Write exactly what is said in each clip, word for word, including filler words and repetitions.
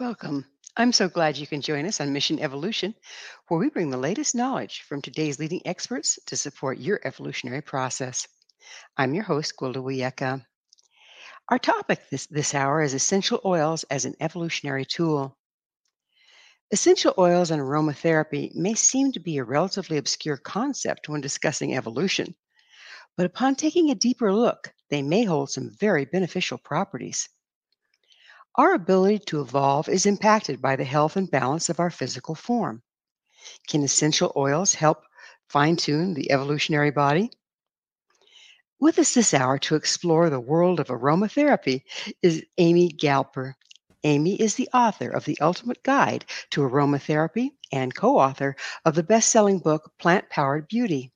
Welcome. I'm so glad you can join us on Mission Evolution, where we bring the latest knowledge from today's leading experts to support your evolutionary process. I'm your host, Gwilda Wiyaka. Our topic this, this hour is essential oils as an evolutionary tool. Essential oils and aromatherapy may seem to be a relatively obscure concept when discussing evolution, but upon taking a deeper look, they may hold some very beneficial properties. Our ability to evolve is impacted by the health and balance of our physical form. Can essential oils help fine-tune the evolutionary body? With us this hour to explore the world of aromatherapy is Amy Galper. Amy is the author of The Ultimate Guide to Aromatherapy and co-author of the best-selling book, Plant-Powered Beauty.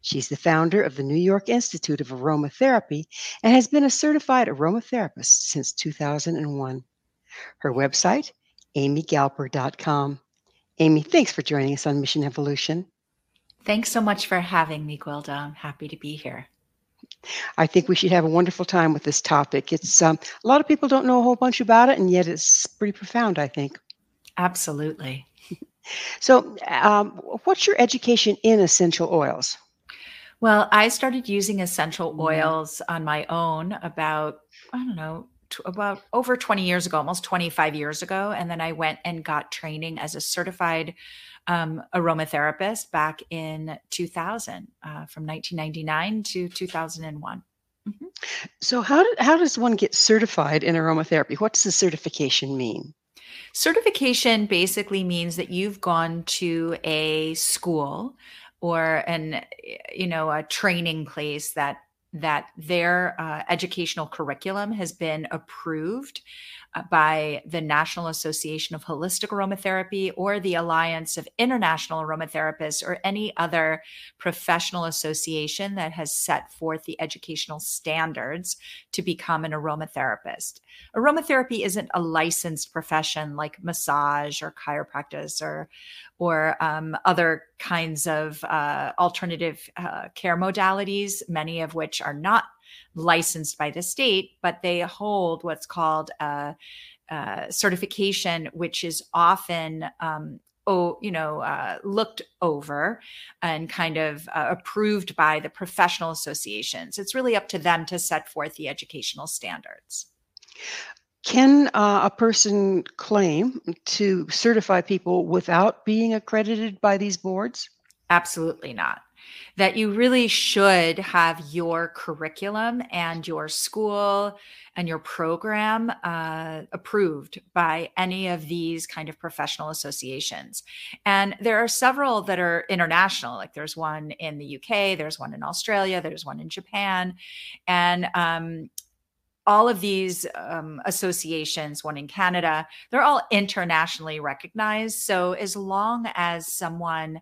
She's the founder of the New York Institute of Aromatherapy and has been a certified aromatherapist since two thousand one. Her website, amy galper dot com. Amy, thanks for joining us on Mission Evolution. Thanks so much for having me, Gwilda. I'm happy to be here. I think we should have a wonderful time with this topic. It's um, a lot of people don't know a whole bunch about it, and yet it's pretty profound, I think. Absolutely. So um, what's your education in essential oils? Well, I started using essential oils on my own about, I don't know, t- about over twenty years ago, almost twenty-five years ago. And then I went and got training as a certified um, aromatherapist back in two thousand, uh, from nineteen ninety-nine to two thousand one. Mm-hmm. So how, do, how does one get certified in aromatherapy? What does the certification mean? Certification basically means that you've gone to a school or an, you know, a training place that that their uh, educational curriculum has been approved uh, by the National Association of Holistic Aromatherapy or the Alliance of International Aromatherapists or any other professional association that has set forth the educational standards to become an aromatherapist. Aromatherapy isn't a licensed profession like massage or chiropractic or or um, other kinds of uh, alternative uh, care modalities, many of which are not licensed by the state, but they hold what's called a, a certification, which is often um, oh, you know, uh, looked over and kind of uh, approved by the professional associations. It's really up to them to set forth the educational standards. Can uh, a person claim to certify people without being accredited by these boards? Absolutely not. That you really should have your curriculum and your school and your program uh, approved by any of these kind of professional associations. And there are several that are international, like there's one in the U K, there's one in Australia, there's one in Japan. And um, all of these um, associations, one in Canada, they're all internationally recognized. So as long as someone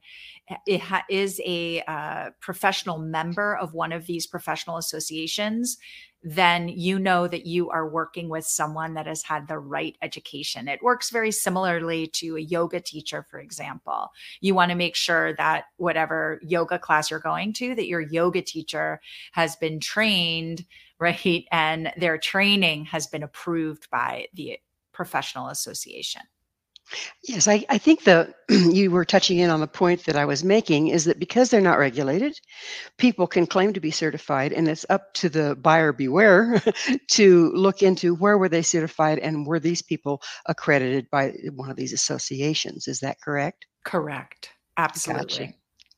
is a uh, professional member of one of these professional associations, then you know that you are working with someone that has had the right education. It works very similarly to a yoga teacher, for example. You want to make sure that whatever yoga class you're going to, that your yoga teacher has been trained, right? And their training has been approved by the professional association. Yes, I, I think the you were touching in on the point that I was making is that because they're not regulated, people can claim to be certified, and it's up to the buyer beware to look into where were they certified and were these people accredited by one of these associations. Is that correct? Correct. Absolutely.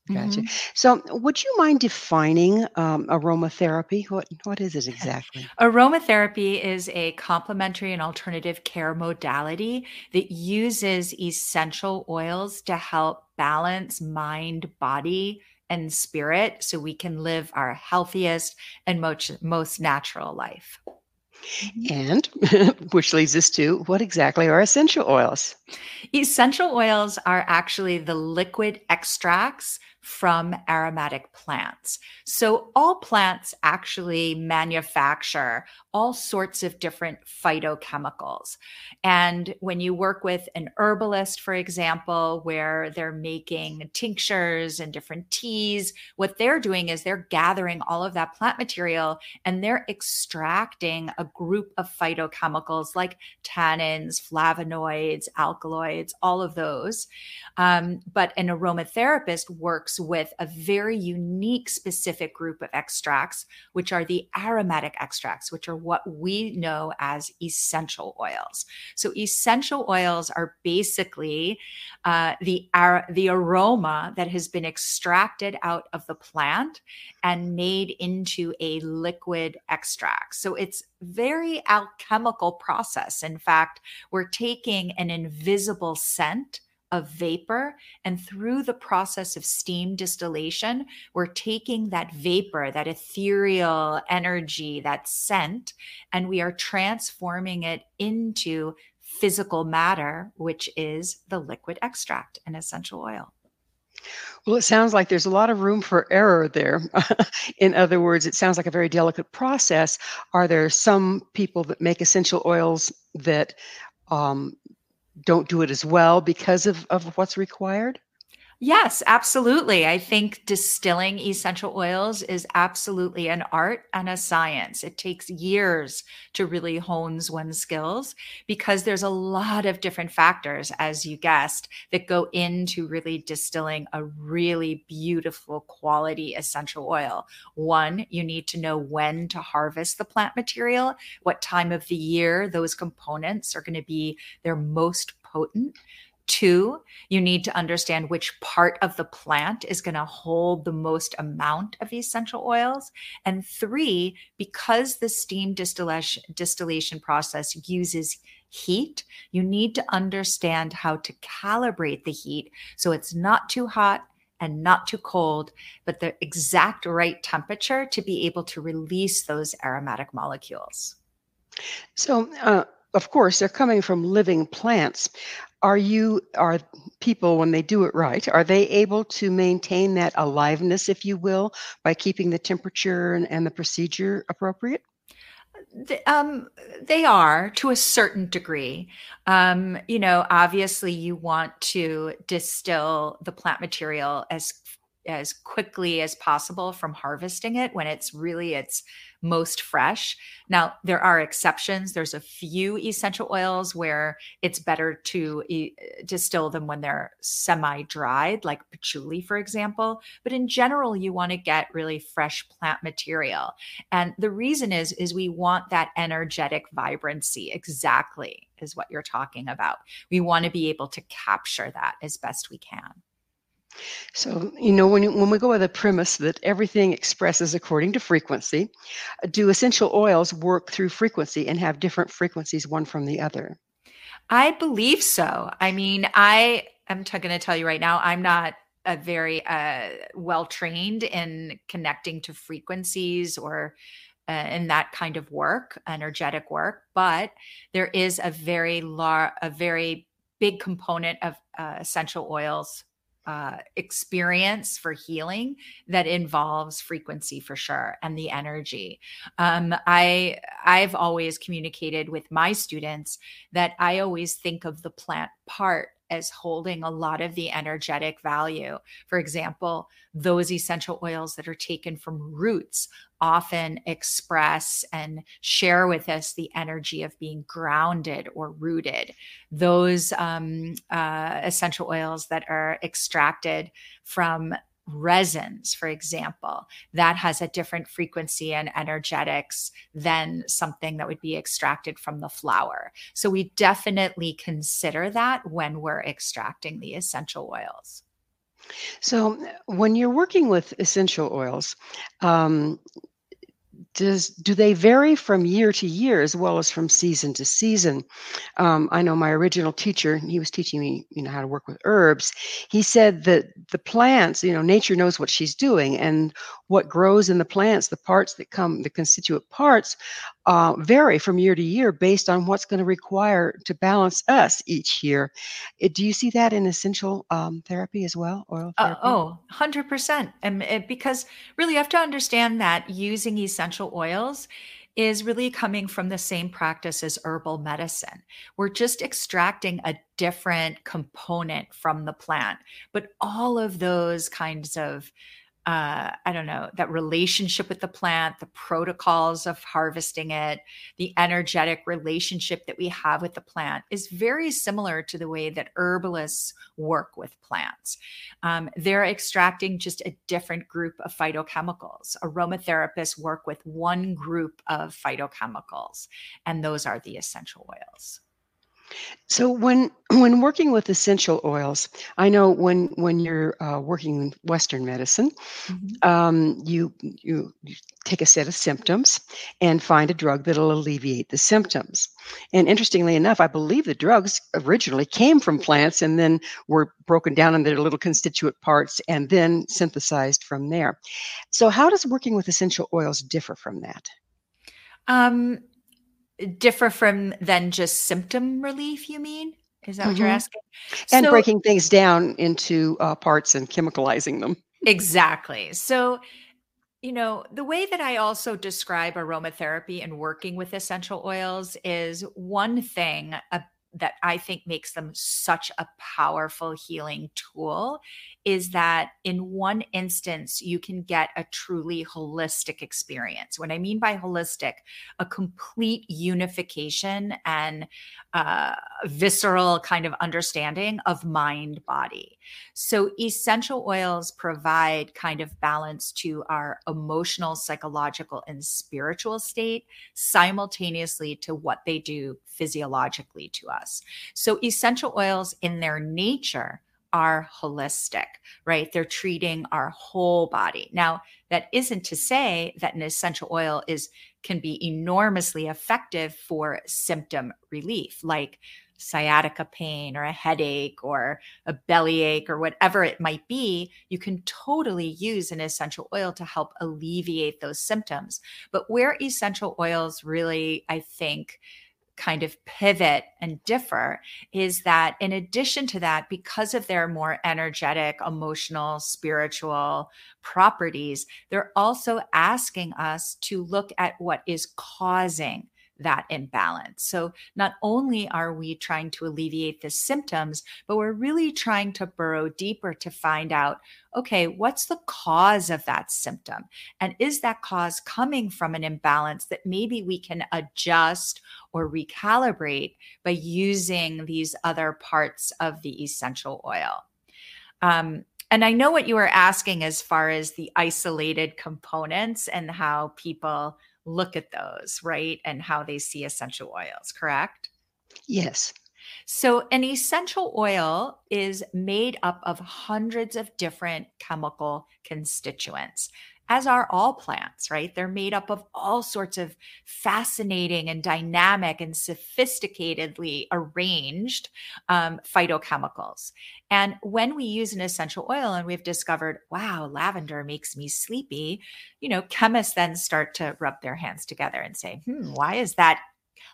Gotcha. Mm-hmm. So would you mind defining um, aromatherapy? What What is it exactly? Aromatherapy is a complementary and alternative care modality that uses essential oils to help balance mind, body, and spirit so we can live our healthiest and most, most natural life. And which leads us to what exactly are essential oils? Essential oils are actually the liquid extracts from aromatic plants. So all plants actually manufacture all sorts of different phytochemicals. And when you work with an herbalist, for example, where they're making tinctures and different teas, what they're doing is they're gathering all of that plant material and they're extracting a group of phytochemicals like tannins, flavonoids, alkaloids, all of those. Um, but an aromatherapist works with a very unique, specific group of extracts, which are the aromatic extracts, which are what we know as essential oils. So essential oils are basically uh, the, ar- the aroma that has been extracted out of the plant and made into a liquid extract. So it's very alchemical process. In fact, we're taking an invisible scent of vapor, and through the process of steam distillation, we're taking that vapor, that ethereal energy, that scent, and we are transforming it into physical matter, which is the liquid extract and essential oil. Well, it sounds like there's a lot of room for error there. In other words, it sounds like a very delicate process. Are there some people that make essential oils that um, don't do it as well because of, of what's required? Yes, absolutely. I think distilling essential oils is absolutely an art and a science. It takes years to really hone one's skills because there's a lot of different factors, as you guessed, that go into really distilling a really beautiful quality essential oil. One, you need to know when to harvest the plant material, what time of the year those components are going to be their most potent. Two, you need to understand which part of the plant is going to hold the most amount of essential oils. And three, because the steam distillation, distillation process uses heat, you need to understand how to calibrate the heat so it's not too hot and not too cold, but the exact right temperature to be able to release those aromatic molecules. So, uh, of course, they're coming from living plants. Are you, are people, when they do it right, are they able to maintain that aliveness, if you will, by keeping the temperature and, and the procedure appropriate? Um, they are to a certain degree. Um, you know, obviously you want to distill the plant material as as quickly as possible from harvesting it when it's really its most fresh. Now, there are exceptions. There's a few essential oils where it's better to e- distill them when they're semi-dried, like patchouli, for example. But in general, you want to get really fresh plant material. And the reason is, is we want that energetic vibrancy. Exactly is what you're talking about. We want to be able to capture that as best we can. So, you know, when when we go with the premise that everything expresses according to frequency, do essential oils work through frequency and have different frequencies one from the other? I believe so. I mean, I am t- going to tell you right now, I'm not a very uh, well-trained in connecting to frequencies or Uh, in that kind of work, energetic work, but there is a very lar- a very big component of uh, essential oils Uh, experience for healing that involves frequency for sure and the energy. Um, I I've always communicated with my students that I always think of the plant part as holding a lot of the energetic value. For example, those essential oils that are taken from roots often express and share with us the energy of being grounded or rooted. Those um, uh, essential oils that are extracted from resins, for example, that has a different frequency and energetics than something that would be extracted from the flower. So we definitely consider that when we're extracting the essential oils. So when you're working with essential oils, um, Does, do they vary from year to year as well as from season to season? Um, I know my original teacher, he was teaching me, you know, how to work with herbs. He said that the plants, you know, nature knows what she's doing, and what grows in the plants, the parts that come, the constituent parts uh, vary from year to year based on what's going to require to balance us each year. Do you see that in essential um, therapy as well? Oil therapy? Uh, oh, one hundred percent. And it, because really you have to understand that using essential oils is really coming from the same practice as herbal medicine. We're just extracting a different component from the plant, but all of those kinds of, uh, I don't know, that relationship with the plant, the protocols of harvesting it, the energetic relationship that we have with the plant is very similar to the way that herbalists work with plants. Um, they're extracting just a different group of phytochemicals. Aromatherapists work with one group of phytochemicals, and those are the essential oils. So when when working with essential oils, I know when when you're uh, working in Western medicine, mm-hmm. um, you, you you take a set of symptoms and find a drug that'll alleviate the symptoms. And interestingly enough, I believe the drugs originally came from plants and then were broken down into their little constituent parts and then synthesized from there. So how does working with essential oils differ from that? Um. Differ from than just symptom relief, you mean? Is that mm-hmm. what you're asking? And so, breaking things down into uh, parts and chemicalizing them. Exactly. So, you know, the way that I also describe aromatherapy and working with essential oils is one thing uh, that I think makes them such a powerful healing tool is that in one instance, you can get a truly holistic experience. What I mean by holistic, a complete unification and uh, visceral kind of understanding of mind, body. So essential oils provide kind of balance to our emotional, psychological, and spiritual state simultaneously to what they do physiologically to us. So essential oils in their nature are holistic, right? They're treating our whole body. Now, that isn't to say that an essential oil is can be enormously effective for symptom relief, like sciatica pain or a headache or a bellyache or whatever it might be. You can totally use an essential oil to help alleviate those symptoms. But where essential oils really, I think, kind of pivot and differ is that in addition to that, because of their more energetic, emotional, spiritual properties, they're also asking us to look at what is causing that imbalance. So not only are we trying to alleviate the symptoms, but we're really trying to burrow deeper to find out, okay, what's the cause of that symptom? And is that cause coming from an imbalance that maybe we can adjust or recalibrate by using these other parts of the essential oil? Um, And I know what you were asking as far as the isolated components and how people look at those, right? And how they see essential oils, correct? Yes. So an essential oil is made up of hundreds of different chemical constituents, as are all plants, right? They're made up of all sorts of fascinating and dynamic and sophisticatedly arranged um, phytochemicals. And when we use an essential oil and we've discovered, wow, lavender makes me sleepy, you know, chemists then start to rub their hands together and say, hmm, why is that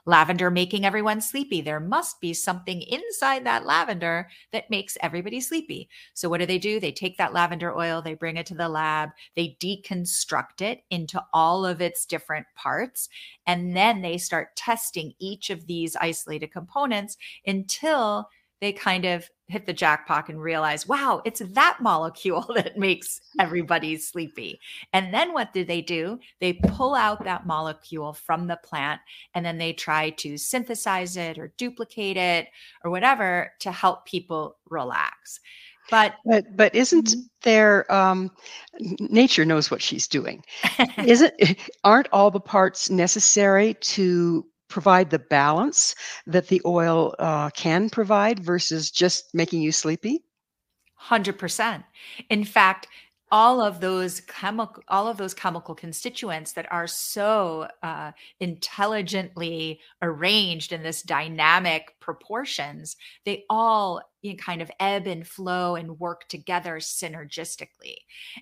lavender making everyone sleepy? There must be something inside that lavender that makes everybody sleepy. So what do they do? They take that lavender oil, they bring it to the lab, they deconstruct it into all of its different parts, and then they start testing each of these isolated components until they kind of hit the jackpot and realize, wow, it's that molecule that makes everybody sleepy. And then what do they do? They pull out that molecule from the plant and then they try to synthesize it or duplicate it or whatever to help people relax. But, but but isn't there um, nature knows what she's doing? Isn't aren't all the parts necessary to provide the balance that the oil uh, can provide versus just making you sleepy? one hundred percent. In fact, all of those chemical, all of those chemical constituents that are so uh, intelligently arranged in this dynamic proportions, they all, you know, kind of ebb and flow and work together synergistically.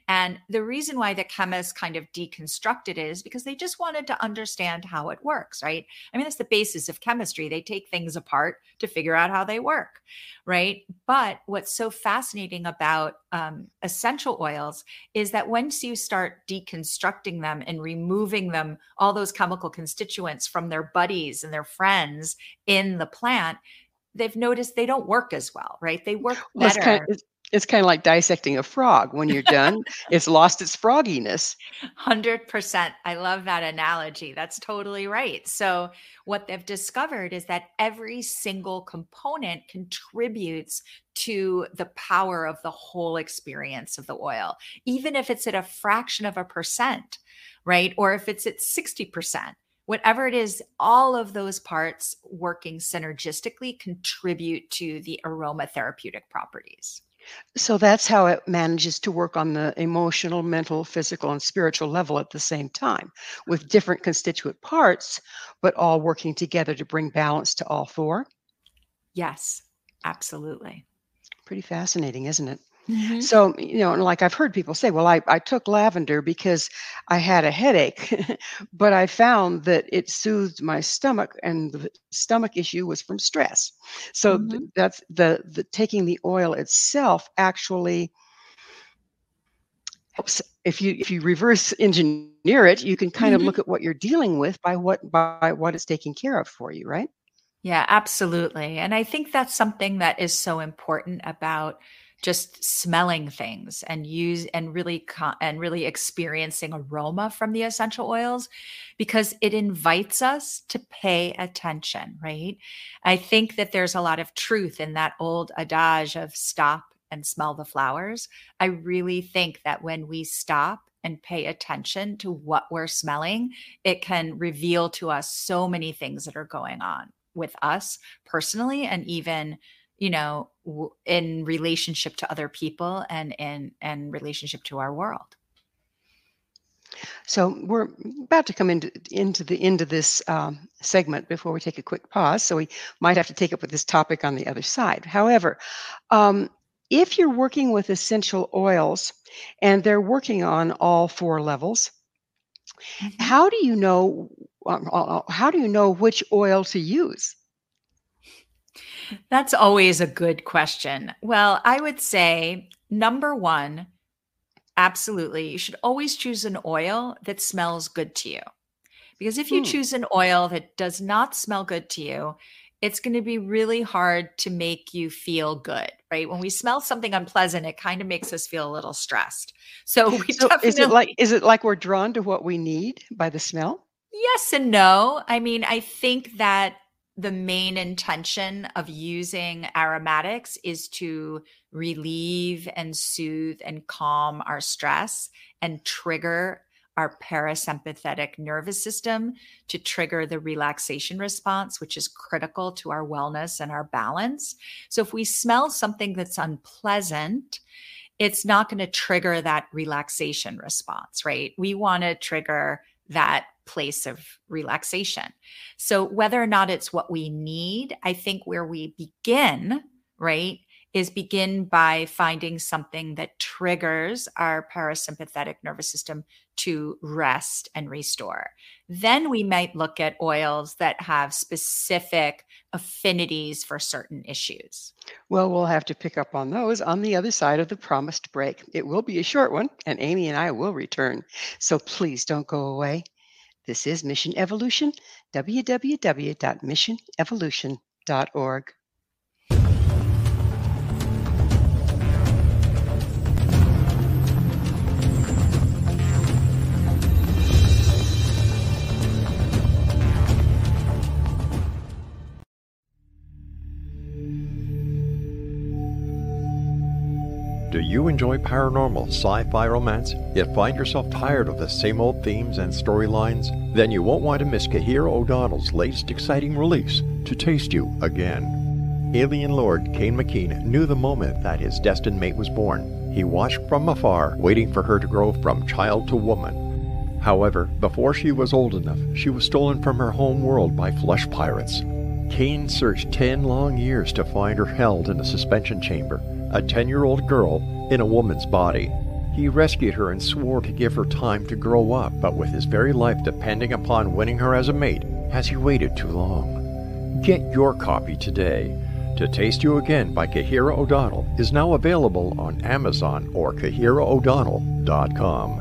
And the reason why the chemists kind of deconstructed it is because they just wanted to understand how it works, right? I mean, that's the basis of chemistry. They take things apart to figure out how they work, right? But what's so fascinating about um, essential oils is that once you start deconstructing them and removing them, all those chemical constituents from their buddies and their friends in the plant, they've noticed they don't work as well, right? They work better. Well, it's, kind of, it's, it's kind of like dissecting a frog. When you're done, it's lost its frogginess. one hundred percent. I love that analogy. That's totally right. So what they've discovered is that every single component contributes to the power of the whole experience of the oil, even if it's at a fraction of a percent, right? Or if it's at sixty percent. Whatever it is, all of those parts working synergistically contribute to the aromatherapeutic properties. So that's how it manages to work on the emotional, mental, physical, and spiritual level at the same time, with different constituent parts, but all working together to bring balance to all four. Yes, absolutely. Pretty fascinating, isn't it? Mm-hmm. So, you know, like I've heard people say, well, I, I took lavender because I had a headache, but I found that it soothed my stomach, and the stomach issue was from stress. So mm-hmm. th- that's the, the taking the oil itself actually helps. If you if you reverse engineer it, you can kind mm-hmm. of look at what you're dealing with by what by what it's taking care of for you, right? Yeah, absolutely. And I think that's something that is so important about just smelling things and use and really co- and really experiencing aroma from the essential oils, because it invites us to pay attention, right? I think that there's a lot of truth in that old adage of stop and smell the flowers. I really think that when we stop and pay attention to what we're smelling, it can reveal to us so many things that are going on with us personally, and even, you know, in relationship to other people and in and relationship to our world. So we're about to come into, into the end of this um, segment before we take a quick pause. So we might have to take up with this topic on the other side. However, um, if you're working with essential oils and they're working on all four levels, mm-hmm. how do you know, um, how do you know which oil to use? That's always a good question. Well, I would say, number one, absolutely, you should always choose an oil that smells good to you. Because if you mm. choose an oil that does not smell good to you, it's going to be really hard to make you feel good, right? When we smell something unpleasant, it kind of makes us feel a little stressed. So, we so definitely- is it like, is it like we're drawn to what we need by the smell? Yes and no. I mean, I think that the main intention of using aromatics is to relieve and soothe and calm our stress and trigger our parasympathetic nervous system to trigger the relaxation response, which is critical to our wellness and our balance. So if we smell something that's unpleasant, it's not going to trigger that relaxation response, right? We want to trigger that place of relaxation. So whether or not it's what we need, I think where we begin, right, is begin by finding something that triggers our parasympathetic nervous system to rest and restore. Then we might look at oils that have specific affinities for certain issues. Well, we'll have to pick up on those on the other side of the promised break. It will be a short one, and Amy and I will return. So please don't go away. This is Mission Evolution, w w w dot mission evolution dot org. Do you enjoy paranormal, sci-fi romance, yet find yourself tired of the same old themes and storylines? Then you won't want to miss Kahira O'Donnell's latest exciting release, To Taste You Again. Alien Lord Kane McKean knew the moment that his destined mate was born. He watched from afar, waiting for her to grow from child to woman. However, before she was old enough, she was stolen from her home world by flesh pirates. Kane searched ten long years to find her held in a suspension chamber, a ten-year-old girl in a woman's body. He rescued her and swore to give her time to grow up, but with his very life depending upon winning her as a mate, has he waited too long? Get your copy today. To Taste You Again by Kahira O'Donnell is now available on Amazon or kahira o'donnell dot com.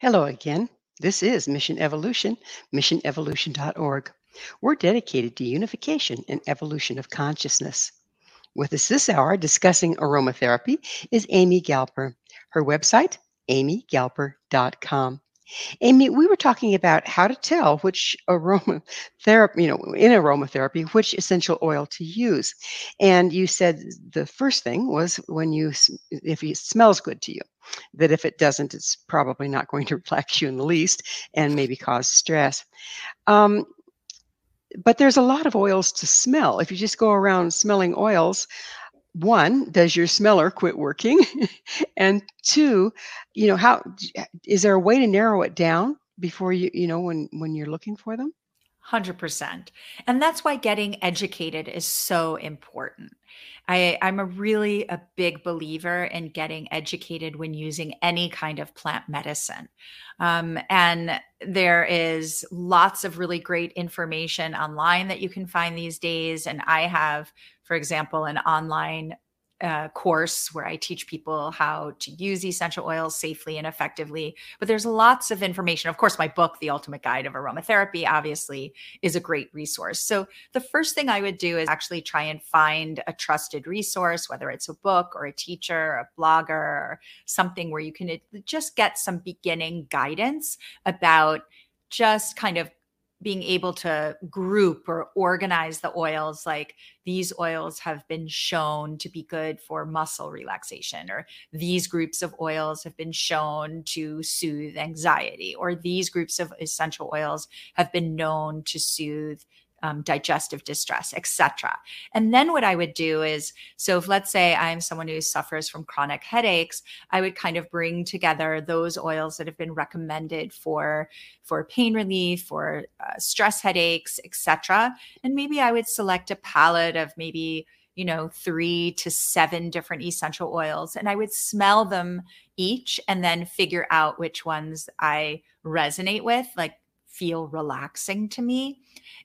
Hello again. This is Mission Evolution, mission evolution dot org. We're dedicated to unification and evolution of consciousness. With us this hour discussing aromatherapy is Amy Galper. Her website, amy galper dot com. Amy, we were talking about how to tell which aromatherapy, you know, in aromatherapy, which essential oil to use. And you said the first thing was when you, if it smells good to you. That if it doesn't, it's probably not going to relax you in the least and maybe cause stress. Um, but there's a lot of oils to smell. If you just go around smelling oils, one, does your smeller quit working? And two, you know, how is there a way to narrow it down before you, you know, when, when you're looking for them? one hundred percent. And that's why getting educated is so important. I, I'm a really a big believer in getting educated when using any kind of plant medicine. Um, and there is lots of really great information online that you can find these days. And I have, for example, an online Uh, course where I teach people how to use essential oils safely and effectively. But there's lots of information. Of course, my book, The Ultimate Guide to Aromatherapy, obviously is a great resource. So the first thing I would do is actually try and find a trusted resource, whether it's a book or a teacher, or a blogger, or something where you can just get some beginning guidance about just kind of being able to group or organize the oils, like these oils have been shown to be good for muscle relaxation, or these groups of oils have been shown to soothe anxiety, or these groups of essential oils have been known to soothe um, digestive distress, et cetera. And then what I would do is, so if let's say I'm someone who suffers from chronic headaches, I would kind of bring together those oils that have been recommended for, for pain relief, for uh, stress headaches, et cetera. And maybe I would select a palette of maybe, you know, three to seven different essential oils, and I would smell them each and then figure out which ones I resonate with, like feel relaxing to me.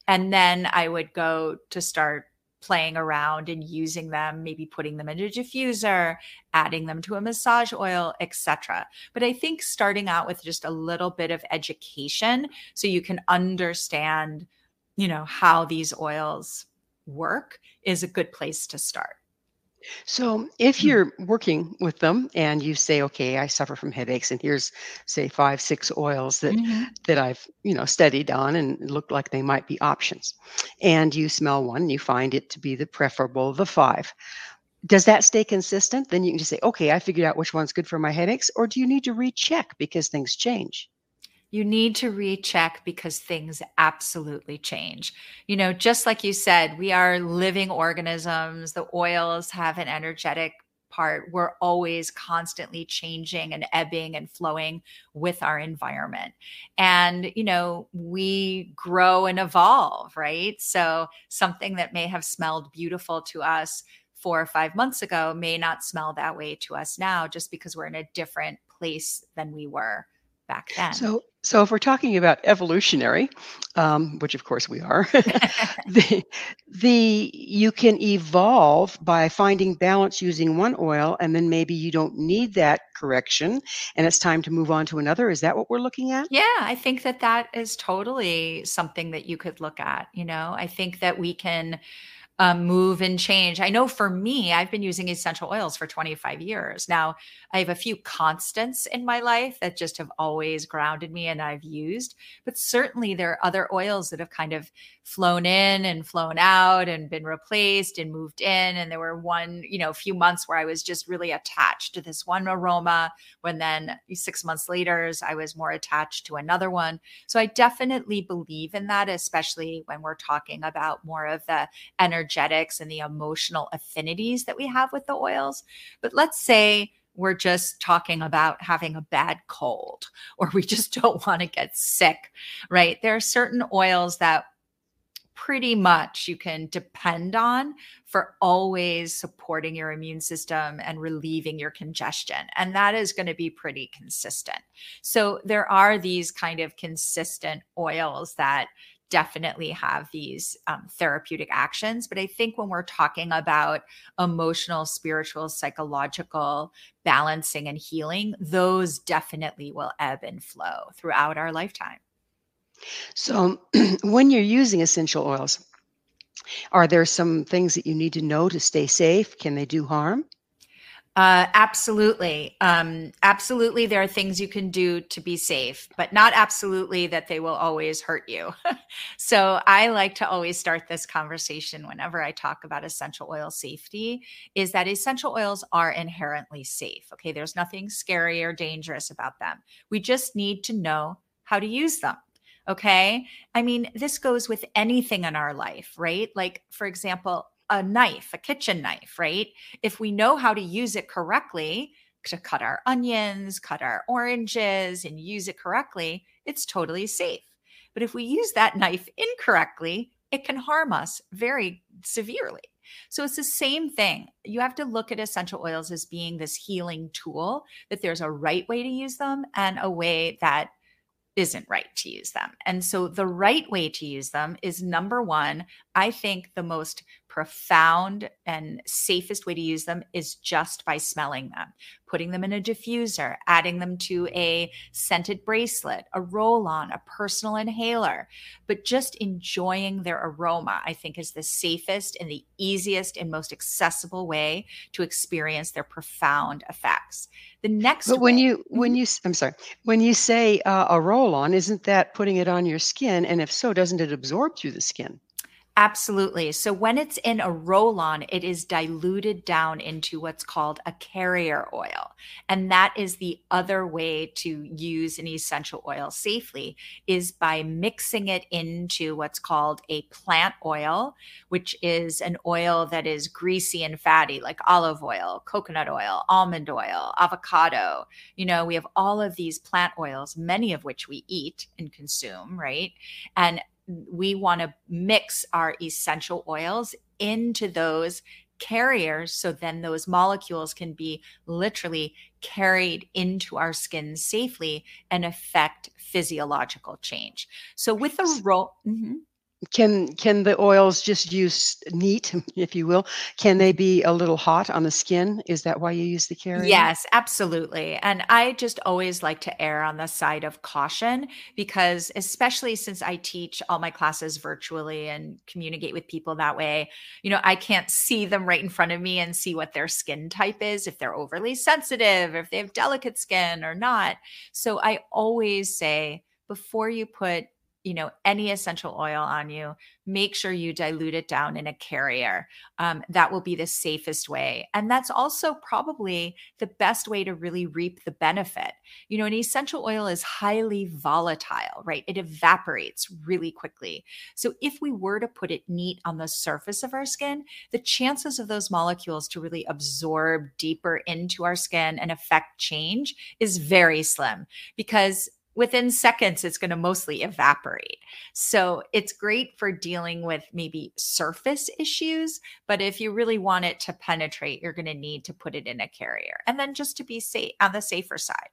And then I would go to start playing around and using them, maybe putting them in a diffuser, adding them to a massage oil, et cetera. But I think starting out with just a little bit of education so you can understand, you know, how these oils work is a good place to start. So if you're working with them and you say, okay, I suffer from headaches and here's say five, six oils that, mm-hmm. that I've, you know, studied on and look like they might be options, and you smell one, you find it to be the preferable of the five. Does that stay consistent? Then you can just say, okay, I figured out which one's good for my headaches, or do you need to recheck because things change? You need to recheck because things absolutely change. You know, just like you said, we are living organisms. The oils have an energetic part. We're always constantly changing and ebbing and flowing with our environment. And, you know, we grow and evolve, right? So something that may have smelled beautiful to us four or five months ago may not smell that way to us now, just because we're in a different place than we were back then. So, so if we're talking about evolutionary, um, which of course we are, the, the you can evolve by finding balance using one oil, and then maybe you don't need that correction, and it's time to move on to another. Is that what we're looking at? Yeah, I think that that is totally something that you could look at. You know, I think that we can um, move and change. I know for me, I've been using essential oils for twenty-five years. Now, I have a few constants in my life that just have always grounded me and I've used, but certainly there are other oils that have kind of flown in and flown out and been replaced and moved in. And there were one, you know, few months where I was just really attached to this one aroma, when then six months later, I was more attached to another one. So I definitely believe in that, especially when we're talking about more of the energetics and the emotional affinities that we have with the oils. But let's say we're just talking about having a bad cold, or we just don't want to get sick, right? There are certain oils that pretty much you can depend on for always supporting your immune system and relieving your congestion. And that is going to be pretty consistent. So there are these kind of consistent oils that definitely have these um, therapeutic actions. But I think when we're talking about emotional, spiritual, psychological balancing and healing, those definitely will ebb and flow throughout our lifetime. So when you're using essential oils, are there some things that you need to know to stay safe? Can they do harm? Uh, absolutely. Um, absolutely. There are things you can do to be safe, but not absolutely that they will always hurt you. So I like to always start this conversation whenever I talk about essential oil safety, is that essential oils are inherently safe. Okay. There's nothing scary or dangerous about them. We just need to know how to use them. Okay. I mean, this goes with anything in our life, right? Like, for example, a knife, a kitchen knife, right? If we know how to use it correctly to cut our onions, cut our oranges, and use it correctly, it's totally safe. But if we use that knife incorrectly, it can harm us very severely. So it's the same thing. You have to look at essential oils as being this healing tool, that there's a right way to use them and a way that isn't right to use them. And so the right way to use them is, number one, I think the most profound and safest way to use them is just by smelling them, putting them in a diffuser, adding them to a scented bracelet, a roll-on, a personal inhaler, but just enjoying their aroma, I think, is the safest and the easiest and most accessible way to experience their profound effects. The next But when way, you, when you, I'm sorry, when you say uh, a roll-on, isn't that putting it on your skin? And if so, doesn't it absorb through the skin? Absolutely. So when it's in a roll-on, it is diluted down into what's called a carrier oil. And that is the other way to use an essential oil safely, is by mixing it into what's called a plant oil, which is an oil that is greasy and fatty, like olive oil, coconut oil, almond oil, avocado. You know, we have all of these plant oils, many of which we eat and consume, right? And we want to mix our essential oils into those carriers, so then those molecules can be literally carried into our skin safely and affect physiological change. So with a roll, mm-hmm. can can the oils just use neat, if you will? Can they be a little hot on the skin? Is that why you use the carrier? Yes, absolutely. And I just always like to err on the side of caution, because especially since I teach all my classes virtually and communicate with people that way, you know, I can't see them right in front of me and see what their skin type is, if they're overly sensitive, if they have delicate skin or not. So I always say, before you put you know, any essential oil on you, make sure you dilute it down in a carrier. Um, that will be the safest way. And that's also probably the best way to really reap the benefit. You know, an essential oil is highly volatile, right? It evaporates really quickly. So if we were to put it neat on the surface of our skin, the chances of those molecules to really absorb deeper into our skin and affect change is very slim, because within seconds, it's going to mostly evaporate. So it's great for dealing with maybe surface issues, but if you really want it to penetrate, you're going to need to put it in a carrier. And then just to be safe, on the safer side.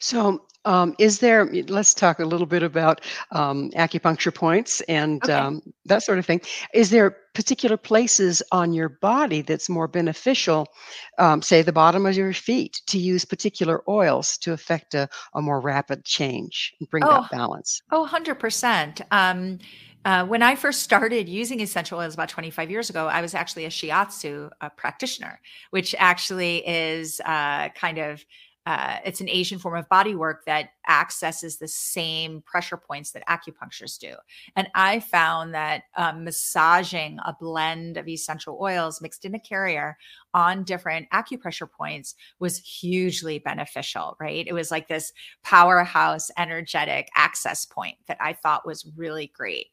So um, is there, let's talk a little bit about um, acupuncture points and okay. um, that sort of thing. Is there particular places on your body that's more beneficial, um, say the bottom of your feet, to use particular oils to affect a, a more rapid change and bring oh, that balance? Oh, one hundred percent. Um, Uh, when I first started using essential oils about twenty-five years ago, I was actually a shiatsu uh, practitioner, which actually is uh, kind of, uh, it's an Asian form of body work that accesses the same pressure points that acupuncturists do. And I found that uh, massaging a blend of essential oils mixed in a carrier on different acupressure points was hugely beneficial, right? It was like this powerhouse energetic access point that I thought was really great.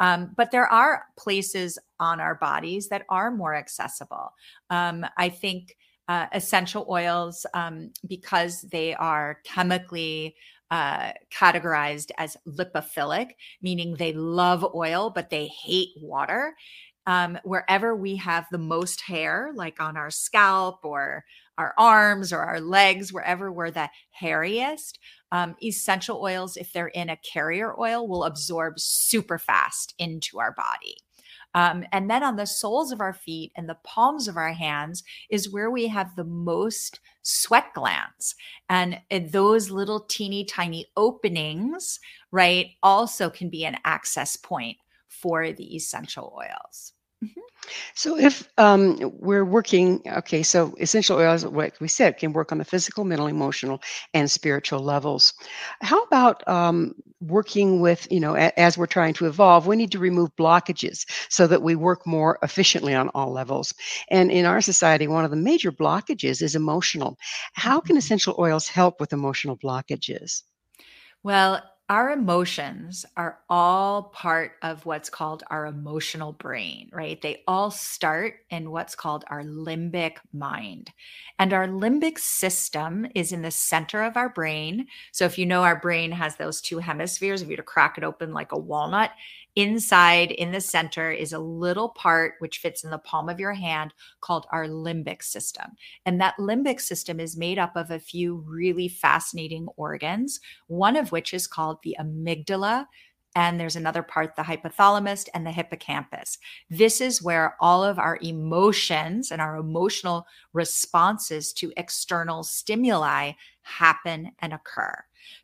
Um, but there are places on our bodies that are more accessible. Um, I think uh, essential oils, um, because they are chemically Uh, categorized as lipophilic, meaning they love oil, but they hate water. Um, wherever we have the most hair, like on our scalp or our arms or our legs, wherever we're the hairiest, um, essential oils, if they're in a carrier oil, will absorb super fast into our body. Um, and then on the soles of our feet and the palms of our hands is where we have the most sweat glands. And those little teeny tiny openings, right, also can be an access point for the essential oils. Mm-hmm. So if um, we're working, okay, so essential oils, like we said, can work on the physical, mental, emotional, and spiritual levels. How about um, working with, you know, a- as we're trying to evolve, we need to remove blockages so that we work more efficiently on all levels. And in our society, one of the major blockages is emotional. How can essential oils help with emotional blockages? Well, our emotions are all part of what's called our emotional brain, right? They all start in what's called our limbic mind. And our limbic system is in the center of our brain. So if you know, our brain has those two hemispheres. If you were to crack it open like a walnut, inside in the center is a little part which fits in the palm of your hand called our limbic system. And that limbic system is made up of a few really fascinating organs, one of which is called the amygdala. And there's another part, the hypothalamus and the hippocampus. This is where all of our emotions and our emotional responses to external stimuli happen and occur.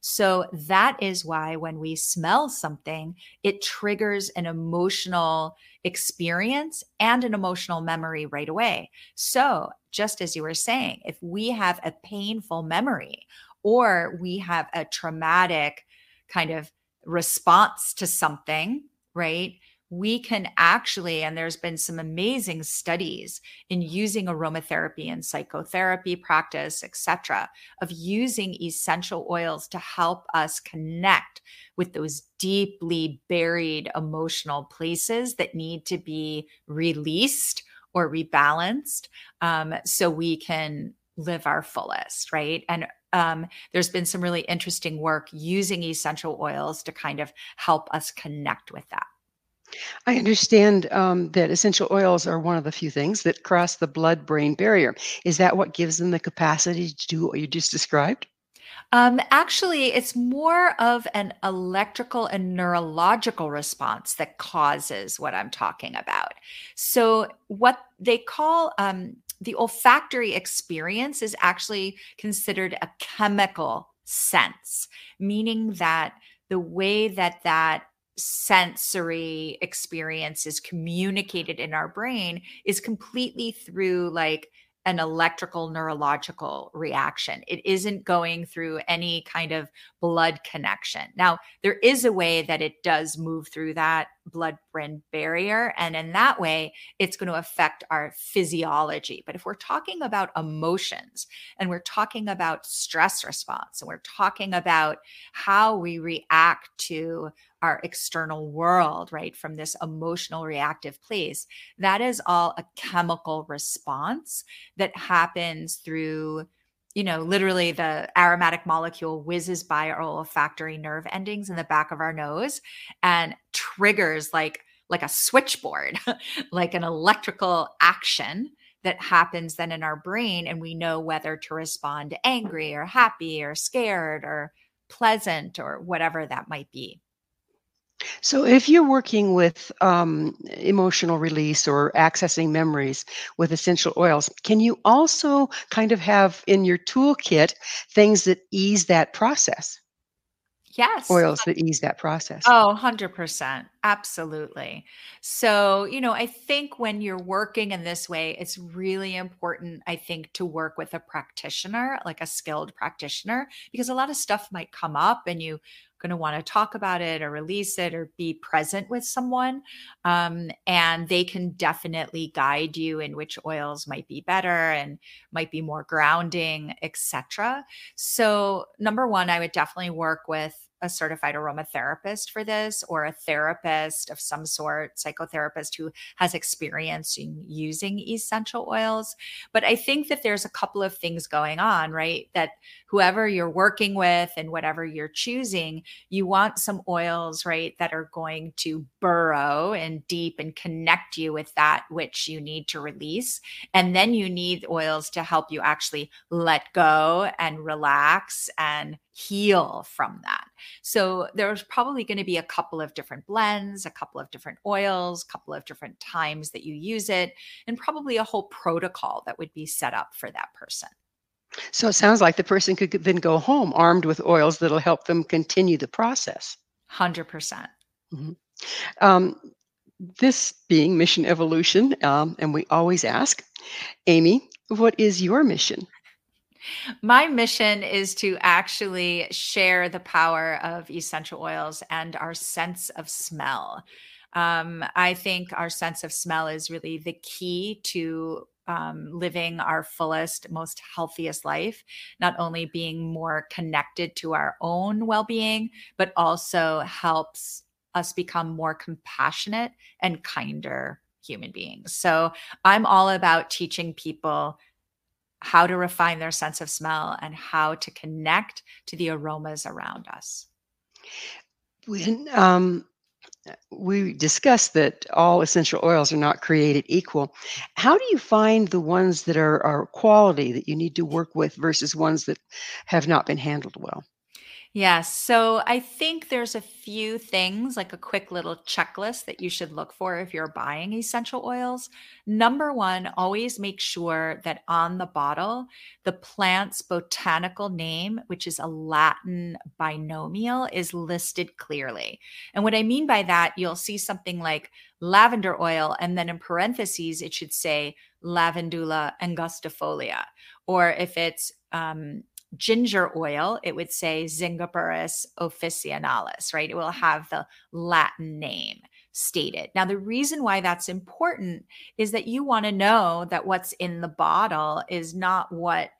So that is why when we smell something, it triggers an emotional experience and an emotional memory right away. So just as you were saying, if we have a painful memory or we have a traumatic kind of response to something, right? We can actually, and there's been some amazing studies in using aromatherapy and psychotherapy practice, et cetera, of using essential oils to help us connect with those deeply buried emotional places that need to be released or rebalanced, um, so we can live our fullest, right? And Um, there's been some really interesting work using essential oils to kind of help us connect with that. I understand um, that essential oils are one of the few things that cross the blood-brain barrier. Is that what gives them the capacity to do what you just described? Um, actually, it's more of an electrical and neurological response that causes what I'm talking about. So what they call... Um, The olfactory experience is actually considered a chemical sense, meaning that the way that that sensory experience is communicated in our brain is completely through like an electrical neurological reaction. It isn't going through any kind of blood connection. Now, there is a way that it does move through that blood-brain barrier, and in that way, it's going to affect our physiology. But if we're talking about emotions and we're talking about stress response and we're talking about how we react to our external world, right, from this emotional reactive place, that is all a chemical response that happens through, you know, literally the aromatic molecule whizzes by our olfactory nerve endings in the back of our nose and triggers like, like a switchboard, like an electrical action that happens then in our brain. And we know whether to respond angry or happy or scared or pleasant or whatever that might be. So if you're working with um, emotional release or accessing memories with essential oils, can you also kind of have in your toolkit things that ease that process? Yes. Oils that ease that process. Oh, one hundred percent. Absolutely. So, you know, I think when you're working in this way, it's really important, I think, to work with a practitioner, like a skilled practitioner, because a lot of stuff might come up and you're going to want to talk about it or release it or be present with someone. Um, and they can definitely guide you in which oils might be better and might be more grounding, et cetera. So number one, I would definitely work with a certified aromatherapist for this, or a therapist of some sort, psychotherapist who has experience in using essential oils. But I think that there's a couple of things going on, right? That whoever you're working with and whatever you're choosing, you want some oils, right, that are going to burrow and deep and connect you with that which you need to release. And then you need oils to help you actually let go and relax and heal from that. So there's probably going to be a couple of different blends, a couple of different oils, a couple of different times that you use it, and probably a whole protocol that would be set up for that person. So it sounds like the person could then go home armed with oils that'll help them continue the process. one hundred percent. Mm-hmm. Um, this being Mission Evolution, um, and we always ask, Amy, what is your mission? My mission is to actually share the power of essential oils and our sense of smell. Um, I think our sense of smell is really the key to um, living our fullest, most healthiest life, not only being more connected to our own well-being, but also helps us become more compassionate and kinder human beings. So I'm all about teaching people how to refine their sense of smell and how to connect to the aromas around us. When um, we discussed that all essential oils are not created equal, how do you find the ones that are, are quality that you need to work with versus ones that have not been handled well? Yes. So I think there's a few things, like a quick little checklist that you should look for if you're buying essential oils. Number one, always make sure that on the bottle, the plant's botanical name, which is a Latin binomial, is listed clearly. And what I mean by that, you'll see something like lavender oil, and then in parentheses, it should say Lavandula angustifolia. Or if it's um, ginger oil, it would say Zingapurus officinalis, right? It will have the Latin name stated. Now, the reason why that's important is that you want to know that what's in the bottle is not what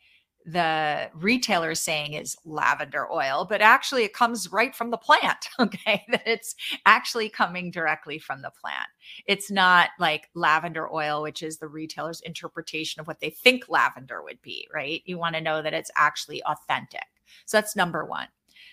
the retailer is saying is lavender oil, but actually it comes right from the plant, okay? That it's actually coming directly from the plant. It's not like lavender oil, which is the retailer's interpretation of what they think lavender would be, right? You want to know that it's actually authentic. So that's number one.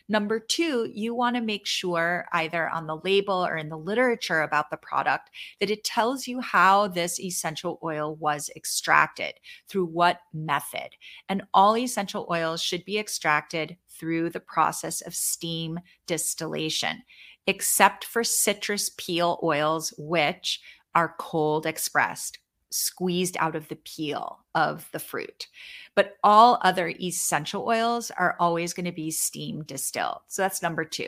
Number two, you want to make sure either on the label or in the literature about the product that it tells you how this essential oil was extracted, through what method. And all essential oils should be extracted through the process of steam distillation, except for citrus peel oils, which are cold expressed, squeezed out of the peel of the fruit. But all other essential oils are always going to be steam distilled. So that's number two.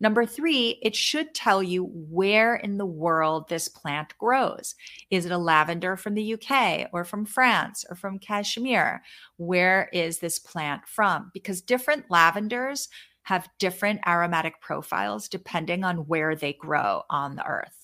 Number three, it should tell you where in the world this plant grows. Is it a lavender from the U K or from France or from Kashmir? Where is this plant from? Because different lavenders have different aromatic profiles depending on where they grow on the earth.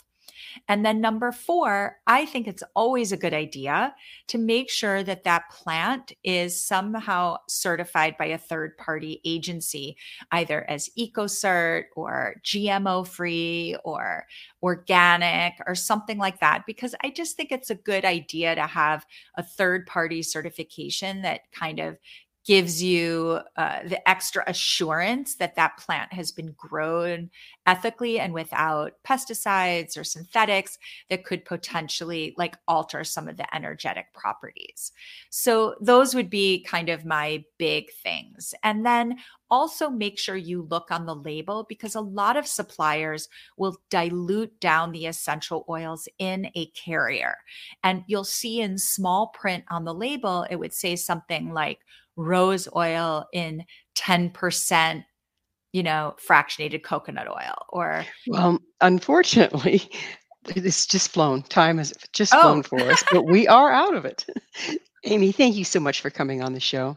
And then number four, I think it's always a good idea to make sure that that plant is somehow certified by a third-party agency, either as EcoCert or G M O-free or organic or something like that, because I just think it's a good idea to have a third-party certification that kind of gives you uh, the extra assurance that that plant has been grown ethically and without pesticides or synthetics that could potentially like alter some of the energetic properties. So those would be kind of my big things. And then also make sure you look on the label, because a lot of suppliers will dilute down the essential oils in a carrier. And you'll see in small print on the label, it would say something like rose oil in ten percent you know, fractionated coconut oil or. Well, unfortunately, it's just flown. Time has just oh. flown for us, but we are out of it. Amy, thank you so much for coming on the show.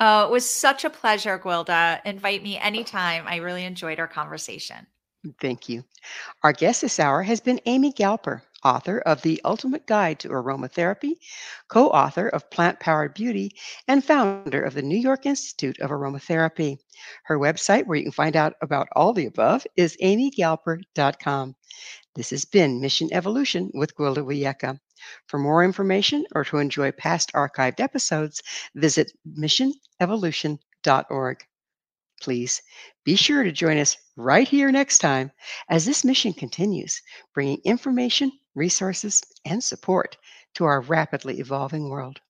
Oh, it was such a pleasure, Gwilda. Invite me anytime. I really enjoyed our conversation. Thank you. Our guest this hour has been Amy Galper, author of The Ultimate Guide to Aromatherapy, co-author of Plant-Powered Beauty, and founder of the New York Institute of Aromatherapy. Her website, where you can find out about all the above, is amy galper dot com. This has been Mission Evolution with Gwilda Wiyaka. For more information or to enjoy past archived episodes, visit mission evolution dot org. Please be sure to join us right here next time as this mission continues, bringing information, resources, and support to our rapidly evolving world.